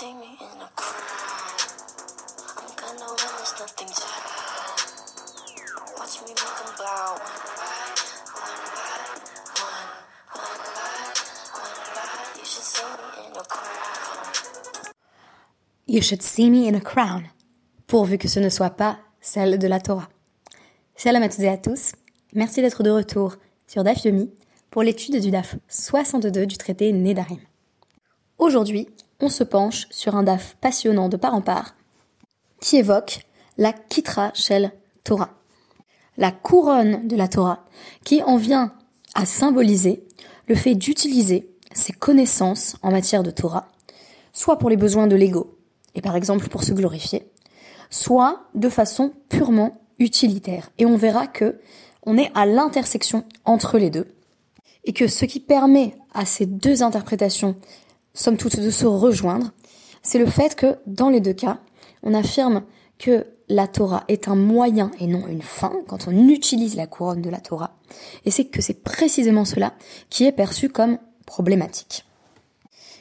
see me in a crowd. I'm gonna win, there's nothing to hide. Watch me make them bow. One by one, you should see me in a crowd. You should see me in a crowd. Pourvu que ce ne soit pas celle de la Torah. Shalom à toutes et à tous. Merci d'être de retour sur Daf Yomi pour l'étude du Daf 62 du traité Nedarim. Aujourd'hui, on se penche sur un daf passionnant de part en part qui évoque la Kitra Shel Torah, la couronne de la Torah qui en vient à symboliser le fait d'utiliser ses connaissances en matière de Torah, soit pour les besoins de l'ego, et par exemple pour se glorifier, soit de façon purement utilitaire. Et on verra que on est à l'intersection entre les deux et que ce qui permet à ces deux interprétations somme toute de se rejoindre, c'est le fait que, dans les deux cas, on affirme que la Torah est un moyen et non une fin, quand on utilise la couronne de la Torah, et c'est que c'est précisément cela qui est perçu comme problématique.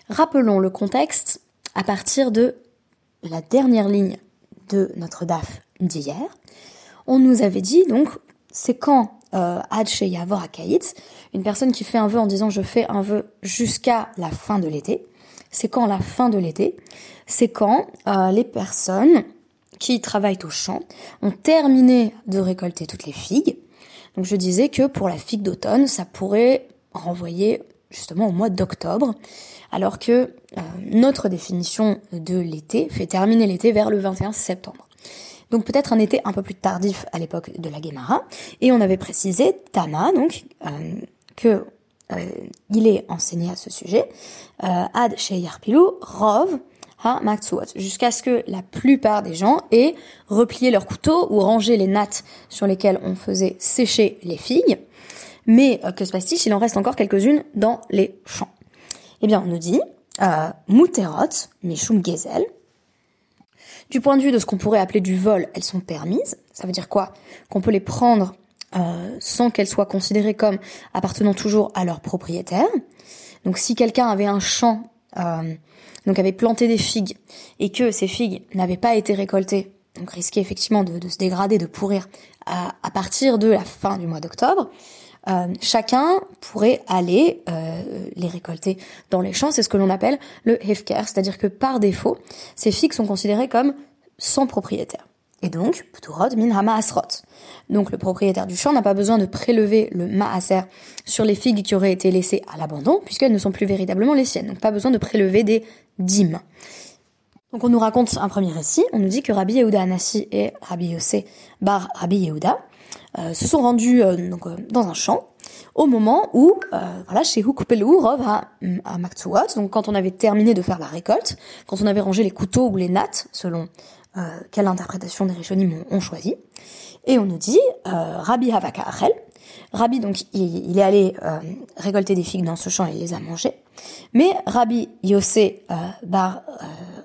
Rappelons le contexte à partir de la dernière ligne de notre daf d'hier. On nous avait dit, donc, c'est quand Haché Yavor HaKaïtz, une personne qui fait un vœu en disant je fais un vœu jusqu'à la fin de l'été. C'est quand la fin de l'été? C'est quand les personnes qui travaillent au champ ont terminé de récolter toutes les figues. Donc je disais que pour la figue d'automne, ça pourrait renvoyer justement au mois d'octobre, alors que notre définition de l'été fait terminer l'été vers le 21 septembre. Donc peut-être un été un peu plus tardif à l'époque de la Guémara. Et on avait précisé, Tana, donc, il est enseigné à ce sujet, Ad Sheyarpilou, Rov, Ha Maktsuot, jusqu'à ce que la plupart des gens aient replié leurs couteaux ou rangé les nattes sur lesquelles on faisait sécher les figues. Mais que se passe-t-il? Il en reste encore quelques-unes dans les champs. Eh bien, on nous dit, Muterot, Mishum Gezel. Du point de vue de ce qu'on pourrait appeler du vol, elles sont permises. Ça veut dire quoi? Qu'on peut les prendre sans qu'elles soient considérées comme appartenant toujours à leur propriétaire. Donc si quelqu'un avait un champ, donc avait planté des figues, et que ces figues n'avaient pas été récoltées, donc risquaient effectivement de se dégrader, de pourrir à partir de la fin du mois d'octobre, chacun pourrait aller les récolter dans les champs. C'est ce que l'on appelle le Hefker, c'est-à-dire que par défaut, ces figues sont considérées comme sans propriétaire. Et donc, Pturod min hama asrot. Donc le propriétaire du champ n'a pas besoin de prélever le maaser sur les figues qui auraient été laissées à l'abandon, puisqu'elles ne sont plus véritablement les siennes. Donc pas besoin de prélever des dîmes. Donc on nous raconte un premier récit. On nous dit que Rabbi Yehuda Hanassi et Rabbi Yossi bar Rabbi Yehuda se sont rendus dans un champ au moment où chez Hukpelu Rov à Maktsuot, donc quand on avait terminé de faire la récolte, quand on avait rangé les couteaux ou les nattes selon quelle interprétation des Rishonim on choisit, et on nous dit Rabbi Havaka Achel, Rabbi donc il est allé récolter des figues dans ce champ et il les a mangées, mais Rabbi Yossi bar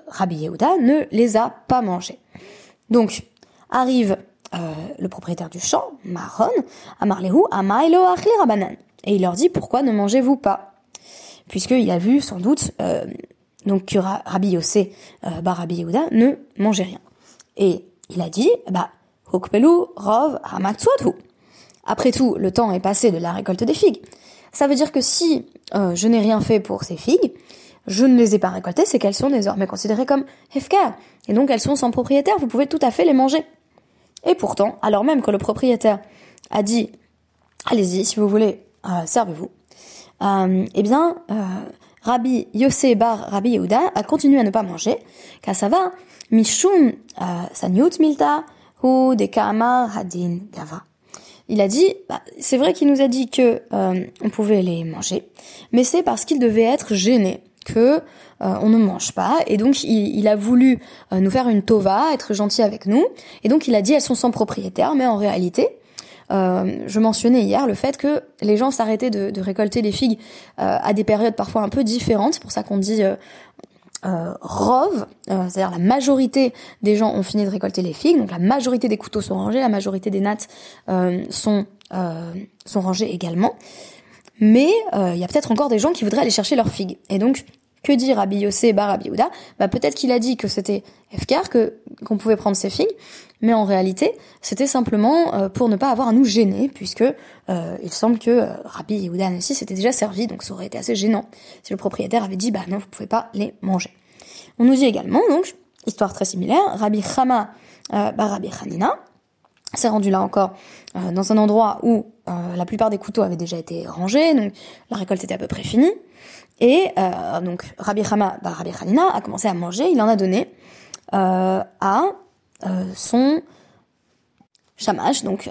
Rabbi Yehuda ne les a pas mangées. Donc arrive le propriétaire du champ, Maron, Amarlehu, Amailo Achli Rabanan. Et il leur dit, pourquoi ne mangez-vous pas? Puisqu'il a vu, sans doute, que Rabbi Yossi bar Rabbi Yehuda ne mangeait rien. Et il a dit, Hokpelu Rov Hamatsuatu. Après tout, le temps est passé de la récolte des figues. Ça veut dire que si je n'ai rien fait pour ces figues, je ne les ai pas récoltées, c'est qu'elles sont désormais considérées comme Hefker. Et donc elles sont sans propriétaire, vous pouvez tout à fait les manger. Et pourtant, alors même que le propriétaire a dit « Allez-y, si vous voulez, servez-vous », eh bien, Rabbi Yossi bar Rabbi Yehuda a continué à ne pas manger, car ça va « Mishum sanyut milta hu dekama hadin gava ». Il a dit « C'est vrai qu'il nous a dit que on pouvait les manger, mais c'est parce qu'il devait être gêné ». Que on ne mange pas, et donc il a voulu nous faire une tova, être gentil avec nous, et donc il a dit elles sont sans propriétaire, mais en réalité, je mentionnais hier le fait que les gens s'arrêtaient de récolter les figues à des périodes parfois un peu différentes, c'est pour ça qu'on dit rov, c'est-à-dire la majorité des gens ont fini de récolter les figues, donc la majorité des couteaux sont rangés, la majorité des nattes sont rangées également, mais il y a peut-être encore des gens qui voudraient aller chercher leurs figues. Et donc, Que dit Rabbi Yossi bar Rabbi Yehuda ? Bah, peut-être qu'il a dit que c'était Hefker, qu'on pouvait prendre ses figues, mais en réalité, c'était simplement pour ne pas avoir à nous gêner, puisque il semble que Rabbi Yehuda Hanassi s'était déjà servi, donc ça aurait été assez gênant si le propriétaire avait dit « bah non, vous pouvez pas les manger ». On nous dit également, donc, histoire très similaire, Rabbi Hama bar Rabbi Hanina s'est rendu là encore dans un endroit où la plupart des couteaux avaient déjà été rangés, donc la récolte était à peu près finie, et donc Rabbi Hama bar Rabbi Hanina a commencé à manger, il en a donné à son shamash, donc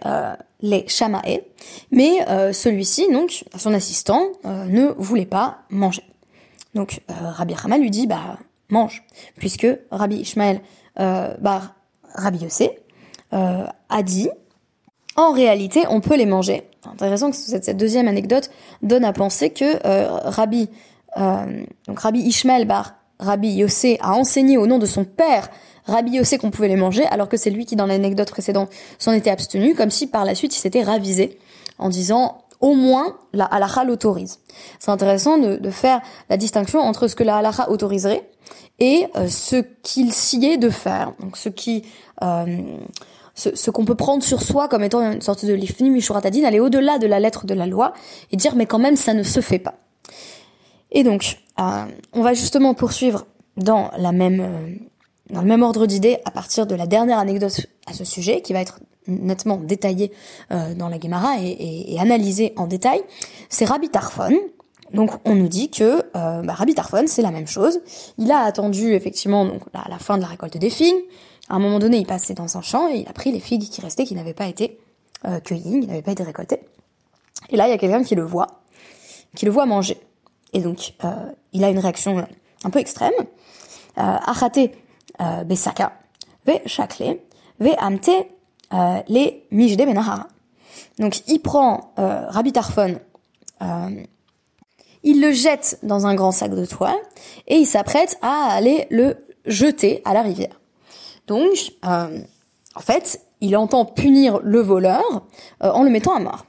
les shamaé, mais celui-ci, donc son assistant, ne voulait pas manger. Donc Rabbi Hama lui dit « bah mange », puisque Rabbi Ishmael bar Rabbi Yossi a dit « en réalité, on peut les manger ». C'est intéressant que cette deuxième anecdote donne à penser que Rabbi Ishmael bar Rabbi Yossi a enseigné au nom de son père Rabbi Yossi qu'on pouvait les manger, alors que c'est lui qui, dans l'anecdote précédente, s'en était abstenu, comme si par la suite il s'était ravisé en disant « au moins, la halakha l'autorise ». C'est intéressant de faire la distinction entre ce que la halakha autoriserait et ce qu'il s'y est de faire. Donc ce qu'on peut prendre sur soi comme étant une sorte de lifnim mishurat hadin, aller au-delà de la lettre de la loi et dire « mais quand même, ça ne se fait pas ». Et donc, on va justement poursuivre dans le même ordre d'idées à partir de la dernière anecdote à ce sujet, qui va être nettement détaillée dans la Guémara et analysée en détail. C'est Rabbi Tarfon. Donc on nous dit que Rabbi Tarfon, c'est la même chose. Il a attendu effectivement donc la fin de la récolte des figues. À un moment donné, il passait dans un champ et il a pris les figues qui restaient, qui n'avaient pas été cueillies, qui n'avaient pas été récoltées. Et là, il y a quelqu'un qui le voit manger. Et donc, il a une réaction un peu extrême. Achaté besaka, ve shakle, ve amte le mijde benahara. Donc, il prend Rabbi Tarfon, il le jette dans un grand sac de toile et il s'apprête à aller le jeter à la rivière. Donc, en fait, il entend punir le voleur en le mettant à mort.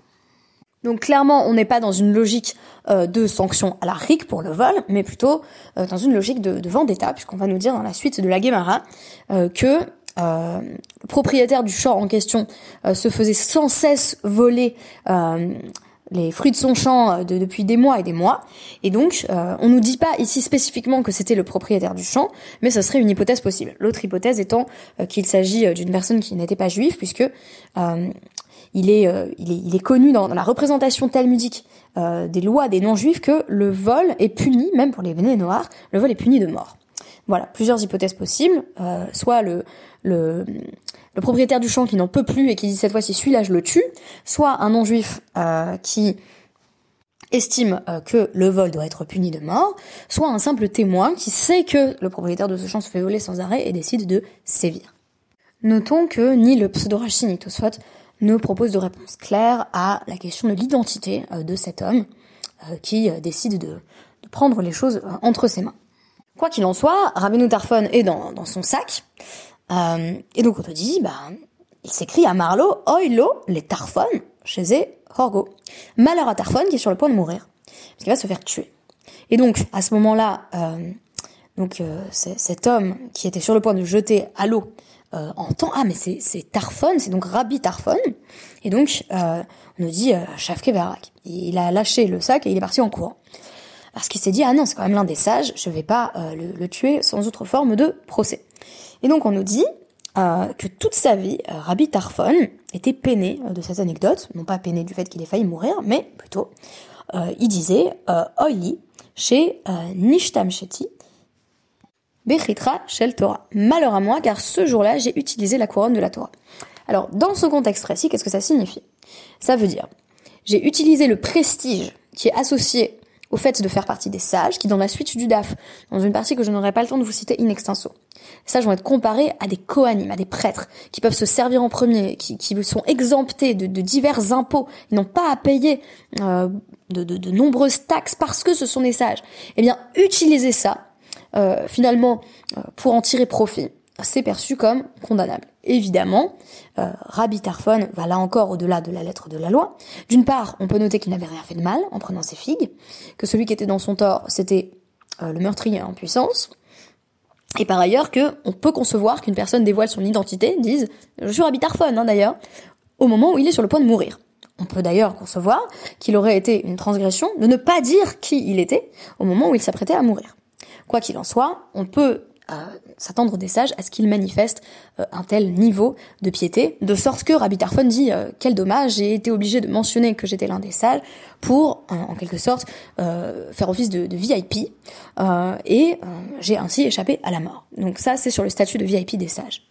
Donc clairement, on n'est pas dans une logique de sanction à la rique pour le vol, mais plutôt dans une logique de vendetta, puisqu'on va nous dire dans la suite de la Guémara que le propriétaire du champ en question se faisait sans cesse voler les fruits de son champ depuis des mois et des mois. Et donc, on nous dit pas ici spécifiquement que c'était le propriétaire du champ, mais ça serait une hypothèse possible. L'autre hypothèse étant qu'il s'agit d'une personne qui n'était pas juive, puisque il est connu dans la représentation talmudique des lois des non-juifs que le vol est puni, même pour les Béné Noirs, le vol est puni de mort. Voilà, plusieurs hypothèses possibles, soit le propriétaire du champ qui n'en peut plus et qui dit cette fois-ci celui-là je le tue, soit un non-juif qui estime que le vol doit être puni de mort, soit un simple témoin qui sait que le propriétaire de ce champ se fait voler sans arrêt et décide de sévir. Notons que ni le pseudo-Rashi ni Tosfot ne propose de réponse claire à la question de l'identité de cet homme qui décide de prendre les choses entre ses mains. Quoi qu'il en soit, Rabbeinu Tarfon est dans son sac, et donc on te dit, il s'écrit à Marlo, « Oilo, les Tarfon, chez eux, Horgo. » Malheur à Tarfon qui est sur le point de mourir, parce qu'il va se faire tuer. Et donc, à ce moment-là, c'est cet homme qui était sur le point de jeter à l'eau, entend « ah, mais c'est Tarfon, c'est donc Rabbi Tarfon ». Et donc, on nous dit « Shavke Verak ». Il a lâché le sac et il est parti en courant. Parce qu'il s'est dit « ah non, c'est quand même l'un des sages, je vais pas le tuer sans autre forme de procès ». Et donc, on nous dit que toute sa vie, Rabbi Tarfon était peiné de cette anecdote, non pas peiné du fait qu'il ait failli mourir, mais plutôt, il disait « Oli, chez Nishtam Sheti ». Kitra Shel Torah. Malheur à moi, car ce jour-là, j'ai utilisé la couronne de la Torah. Alors, dans ce contexte précis, qu'est-ce que ça signifie ? Ça veut dire, j'ai utilisé le prestige qui est associé au fait de faire partie des sages, qui dans la suite du DAF, dans une partie que je n'aurai pas le temps de vous citer in extenso, les sages vont être comparés à des kohanim, à des prêtres, qui peuvent se servir en premier, qui sont exemptés de divers impôts, ils n'ont pas à payer de nombreuses taxes parce que ce sont des sages. Eh bien, utiliser ça, finalement, pour en tirer profit, c'est perçu comme condamnable. Évidemment, Rabbi Tarfon va là encore au-delà de la lettre de la loi. D'une part, on peut noter qu'il n'avait rien fait de mal en prenant ses figues, que celui qui était dans son tort, c'était le meurtrier en puissance. Et par ailleurs, qu'on peut concevoir qu'une personne dévoile son identité, dise « Je suis Rabbi Tarfon », d'ailleurs, au moment où il est sur le point de mourir. On peut d'ailleurs concevoir qu'il aurait été une transgression de ne pas dire qui il était au moment où il s'apprêtait à mourir. Quoi qu'il en soit, on peut s'attendre des sages à ce qu'ils manifestent un tel niveau de piété, de sorte que Rabbi Tarfon dit « Quel dommage, j'ai été obligé de mentionner que j'étais l'un des sages pour, en quelque sorte, faire office de VIP, et j'ai ainsi échappé à la mort. » Donc ça, c'est sur le statut de VIP des sages.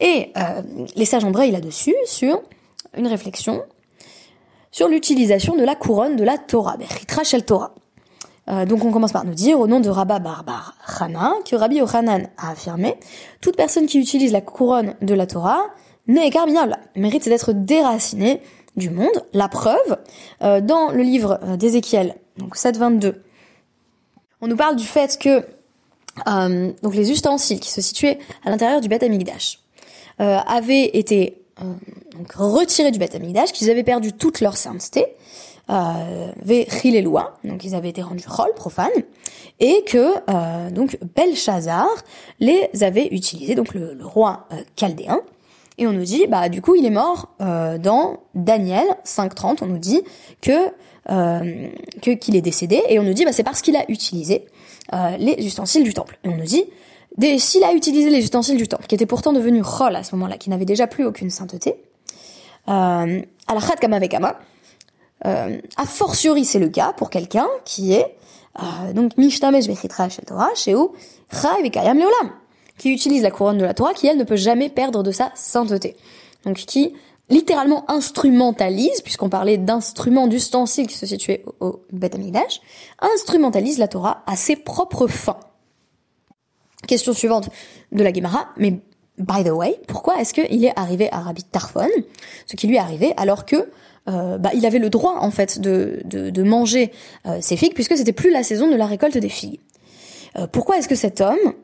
Et les sages embrayent là-dessus sur une réflexion sur l'utilisation de la couronne de la Torah, Kitra Shel Torah. Donc on commence par nous dire, au nom de Rabbah bar bar Hana, que Rabbi Yochanan a affirmé, toute personne qui utilise la couronne de la Torah n'est écarminable, mérite d'être déracinée du monde. La preuve, dans le livre d'Ézéchiel, donc 7:22, on nous parle du fait que donc les ustensiles qui se situaient à l'intérieur du Beth Hamikdash avaient été donc retirés du Beth Hamikdash, qu'ils avaient perdu toute leur sainteté, donc ils avaient été rendus rôles profanes, et que donc Belshazzar les avait utilisés, donc le roi chaldéen. Et on nous dit, bah du coup il est mort dans Daniel 5:30, on nous dit qu'il est décédé, et on nous dit bah c'est parce qu'il a utilisé les ustensiles du temple. Et on nous dit, s'il a utilisé les ustensiles du temple, qui étaient pourtant devenus rôles à ce moment-là, qui n'avaient déjà plus aucune sainteté, à la chat kama vekama, a fortiori, c'est le cas pour quelqu'un qui est donc mishtamesh bechitra shel Torah shehu Rav Elyakim Leolam, qui utilise la couronne de la Torah, qui elle ne peut jamais perdre de sa sainteté, donc qui littéralement instrumentalise, puisqu'on parlait d'instrument, d'ustensile qui se situait au Beth Hamikdash, instrumentalise la Torah à ses propres fins. Question suivante de la Guémara, mais by the way, pourquoi est-ce qu'il est arrivé à Rabbi Tarfon ce qui lui est arrivé, alors que il avait le droit en fait de manger ses figues, puisque c'était plus la saison de la récolte des figues. Pourquoi est-ce que cet homme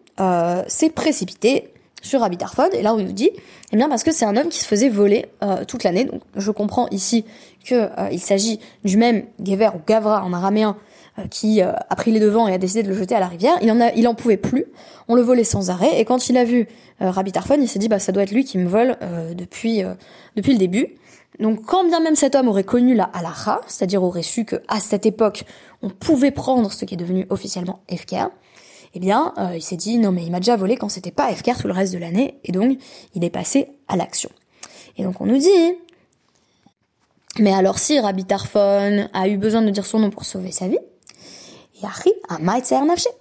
s'est précipité sur Rabbi Tarfon? Et là on nous dit, eh bien parce que c'est un homme qui se faisait voler toute l'année. Donc je comprends ici que il s'agit du même Gever ou Gavra en araméen qui a pris les devants et a décidé de le jeter à la rivière. Il en pouvait plus, on le volait sans arrêt, et quand il a vu Rabbi Tarfon, il s'est dit bah ça doit être lui qui me vole depuis le début. Donc quand bien même cet homme aurait connu la halacha, c'est-à-dire aurait su que à cette époque on pouvait prendre ce qui est devenu officiellement Hefker, eh bien il s'est dit non mais il m'a déjà volé quand c'était pas Hefker tout le reste de l'année, et donc il est passé à l'action. Et donc on nous dit, mais alors si Rabbi Tarfon a eu besoin de dire son nom pour sauver sa vie,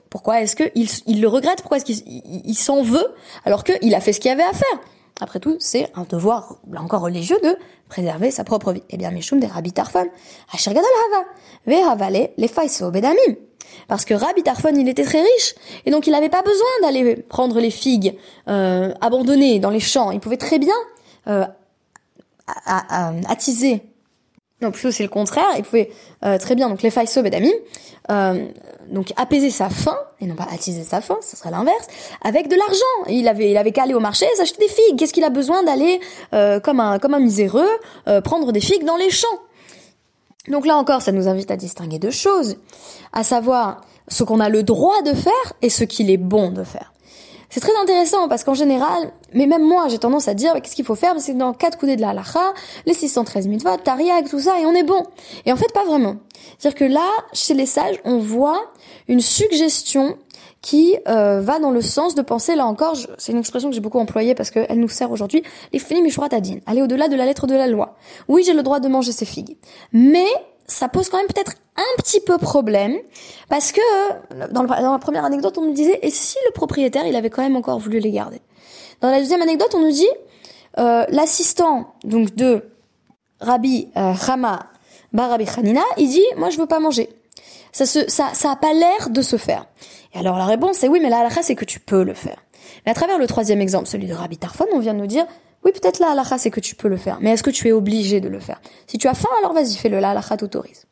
pourquoi est-ce qu'il le regrette? Pourquoi est-ce qu'il s'en veut alors qu'il a fait ce qu'il avait à faire? Après tout, c'est un devoir, là encore religieux, de préserver sa propre vie. Eh bien, Mishum de Rabbi Tarfon, Asher Gadol Hava, Vehavale, Lefaiso Bedamim. Parce que Rabbi Tarfon, il était très riche, et donc il n'avait pas besoin d'aller prendre les figues abandonnées dans les champs. Il pouvait très bien attiser. Non, plutôt c'est le contraire, il pouvait très bien, donc Lefaiso Bedamim, donc apaiser sa faim, et non pas attiser sa faim, ce serait l'inverse, avec de l'argent. Il avait qu'à aller au marché et s'acheter des figues. Qu'est-ce qu'il a besoin d'aller, comme un miséreux, prendre des figues dans les champs? Donc là encore, ça nous invite à distinguer deux choses, à savoir ce qu'on a le droit de faire et ce qu'il est bon de faire. C'est très intéressant parce qu'en général, mais même moi, j'ai tendance à dire, qu'est-ce qu'il faut faire? Parce que dans 4 coudées de la halakha, les 613 mitzvot, taryag, tout ça, et on est bon. Et en fait, pas vraiment. C'est-à-dire que là, chez les sages, on voit une suggestion qui va dans le sens de penser, là encore, c'est une expression que j'ai beaucoup employée parce qu'elle nous sert aujourd'hui, lifnim mishurat hadin, aller au-delà de la lettre de la loi. Oui, j'ai le droit de manger ces figues, mais ça pose quand même peut-être un petit peu problème, parce que dans la première anecdote, on nous disait « Et si le propriétaire, il avait quand même encore voulu les garder ?» Dans la deuxième anecdote, on nous dit « L'assistant donc de Rabbi Hama bar Rabbi Hanina, il dit « Moi, je veux pas manger ». Ça a pas l'air de se faire. Et alors la réponse, c'est « Oui, mais la halakha, c'est que tu peux le faire. » Mais à travers le troisième exemple, celui de Rabbi Tarfon, on vient de nous dire « Oui, peut-être la halakha, c'est que tu peux le faire, mais est-ce que tu es obligé de le faire? Si tu as faim, alors vas-y, fais-le, la halakha t'autorise.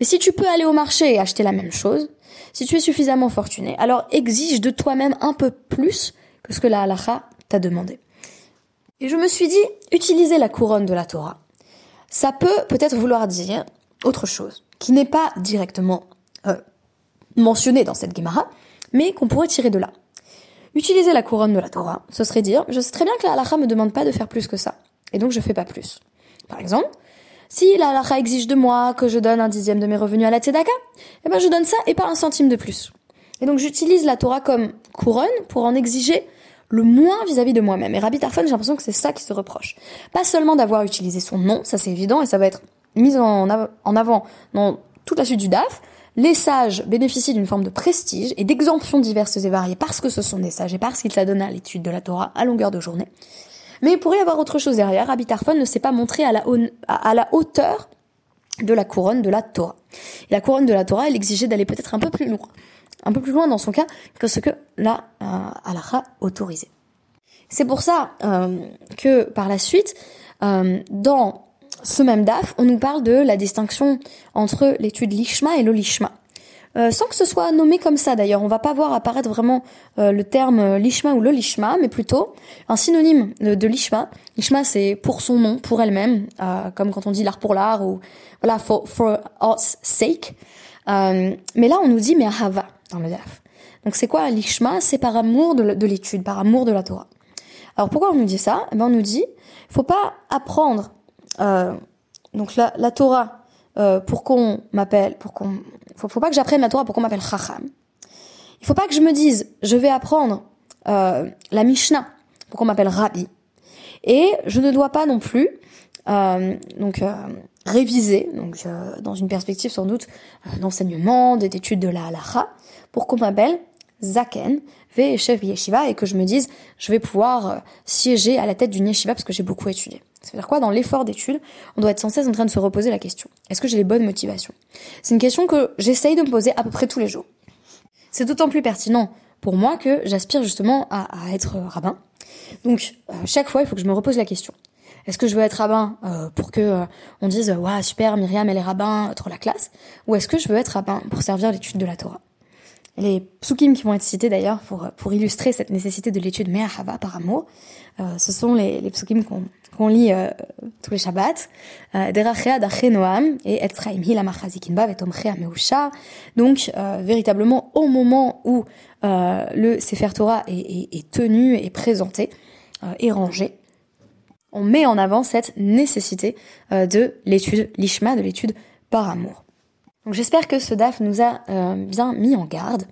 Mais si tu peux aller au marché et acheter la même chose, si tu es suffisamment fortuné, alors exige de toi-même un peu plus que ce que la halakha t'a demandé. » Et je me suis dit, utiliser la couronne de la Torah, ça peut peut-être vouloir dire autre chose, qui n'est pas directement mentionné dans cette Guémara, mais qu'on pourrait tirer de là. Utiliser la couronne de la Torah, ce serait dire « Je sais très bien que la halakha me demande pas de faire plus que ça, et donc je fais pas plus. » Par exemple, si la halakha exige de moi que je donne 1/10 de mes revenus à la tzedaka, eh ben je donne ça et pas 1 centime de plus. Et donc j'utilise la Torah comme couronne pour en exiger le moins vis-à-vis de moi-même. Et Rabbi Tarfon, j'ai l'impression que c'est ça qui se reproche. Pas seulement d'avoir utilisé son nom, ça c'est évident, et ça va être mis en avant dans toute la suite du DAF. Les sages bénéficient d'une forme de prestige et d'exemptions diverses et variées parce que ce sont des sages et parce qu'ils s'adonnent à l'étude de la Torah à longueur de journée. Mais il pourrait y avoir autre chose derrière. Rabbi Tarfon ne s'est pas montré à la hauteur de la couronne de la Torah. Et la couronne de la Torah, elle exigeait d'aller peut-être un peu plus loin dans son cas que ce que la halakha autorisait. C'est pour ça que par la suite, dans ce même daf, on nous parle de la distinction entre l'étude lishma et le lishma. Sans que ce soit nommé comme ça d'ailleurs, on va pas voir apparaître vraiment le terme lishma ou le lishma, mais plutôt un synonyme de lishma. Lishma c'est pour son nom, pour elle-même, comme quand on dit l'art pour l'art ou voilà, for art's sake. Mais là on nous dit meahava dans le daf. Donc c'est quoi lishma? C'est par amour de l'étude, par amour de la Torah. Alors pourquoi on nous dit ça? Eh ben on nous dit, faut pas apprendre donc la Torah faut pas que j'apprenne la Torah pour qu'on m'appelle Chacham. Il faut pas que je me dise je vais apprendre la Mishnah pour qu'on m'appelle Rabbi. Et je ne dois pas non plus réviser dans une perspective sans doute d'enseignement, d'études de la halakha pour qu'on m'appelle Zaken, chef yeshiva, et que je me dise je vais pouvoir siéger à la tête d'une yeshiva parce que j'ai beaucoup étudié. Ça veut dire quoi? Dans l'effort d'étude, on doit être sans cesse en train de se reposer la question. Est-ce que j'ai les bonnes motivations? C'est une question que j'essaye de me poser à peu près tous les jours. C'est d'autant plus pertinent pour moi que j'aspire justement à être rabbin. Donc, chaque fois, il faut que je me repose la question. Est-ce que je veux être rabbin pour que on dise « Waouh, super, Myriam, elle est rabbin, trop la classe » ou est-ce que je veux être rabbin pour servir l'étude de la Torah? Les psukim qui vont être cités d'ailleurs pour illustrer cette nécessité de l'étude meahava par amour, ce sont les psukim qu'on lit tous les Shabbats, derachea d'achre noam et etzraimhi lamachazikin bav et omchea meusha. Donc véritablement au moment où le Sefer Torah est tenu et présenté et rangé, on met en avant cette nécessité de l'étude lishma, de l'étude par amour. Donc j'espère que ce DAF nous a bien mis en garde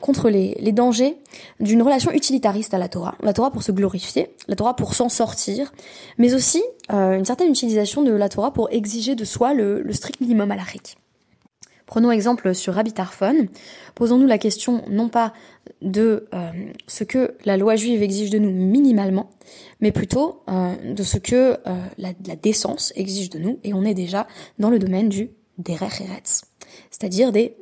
contre les dangers d'une relation utilitariste à la Torah. La Torah pour se glorifier, la Torah pour s'en sortir, mais aussi une certaine utilisation de la Torah pour exiger de soi le strict minimum halakhique. Prenons exemple sur Rabbi Tarfon. Posons-nous la question non pas de ce que la loi juive exige de nous minimalement, mais plutôt de ce que la décence exige de nous, et on est déjà dans le domaine du derekhs, c'est-à-dire des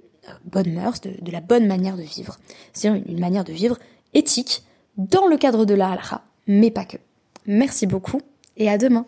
bonnes mœurs, de la bonne manière de vivre, c'est-à-dire une manière de vivre éthique dans le cadre de la halakha, mais pas que. Merci beaucoup et à demain.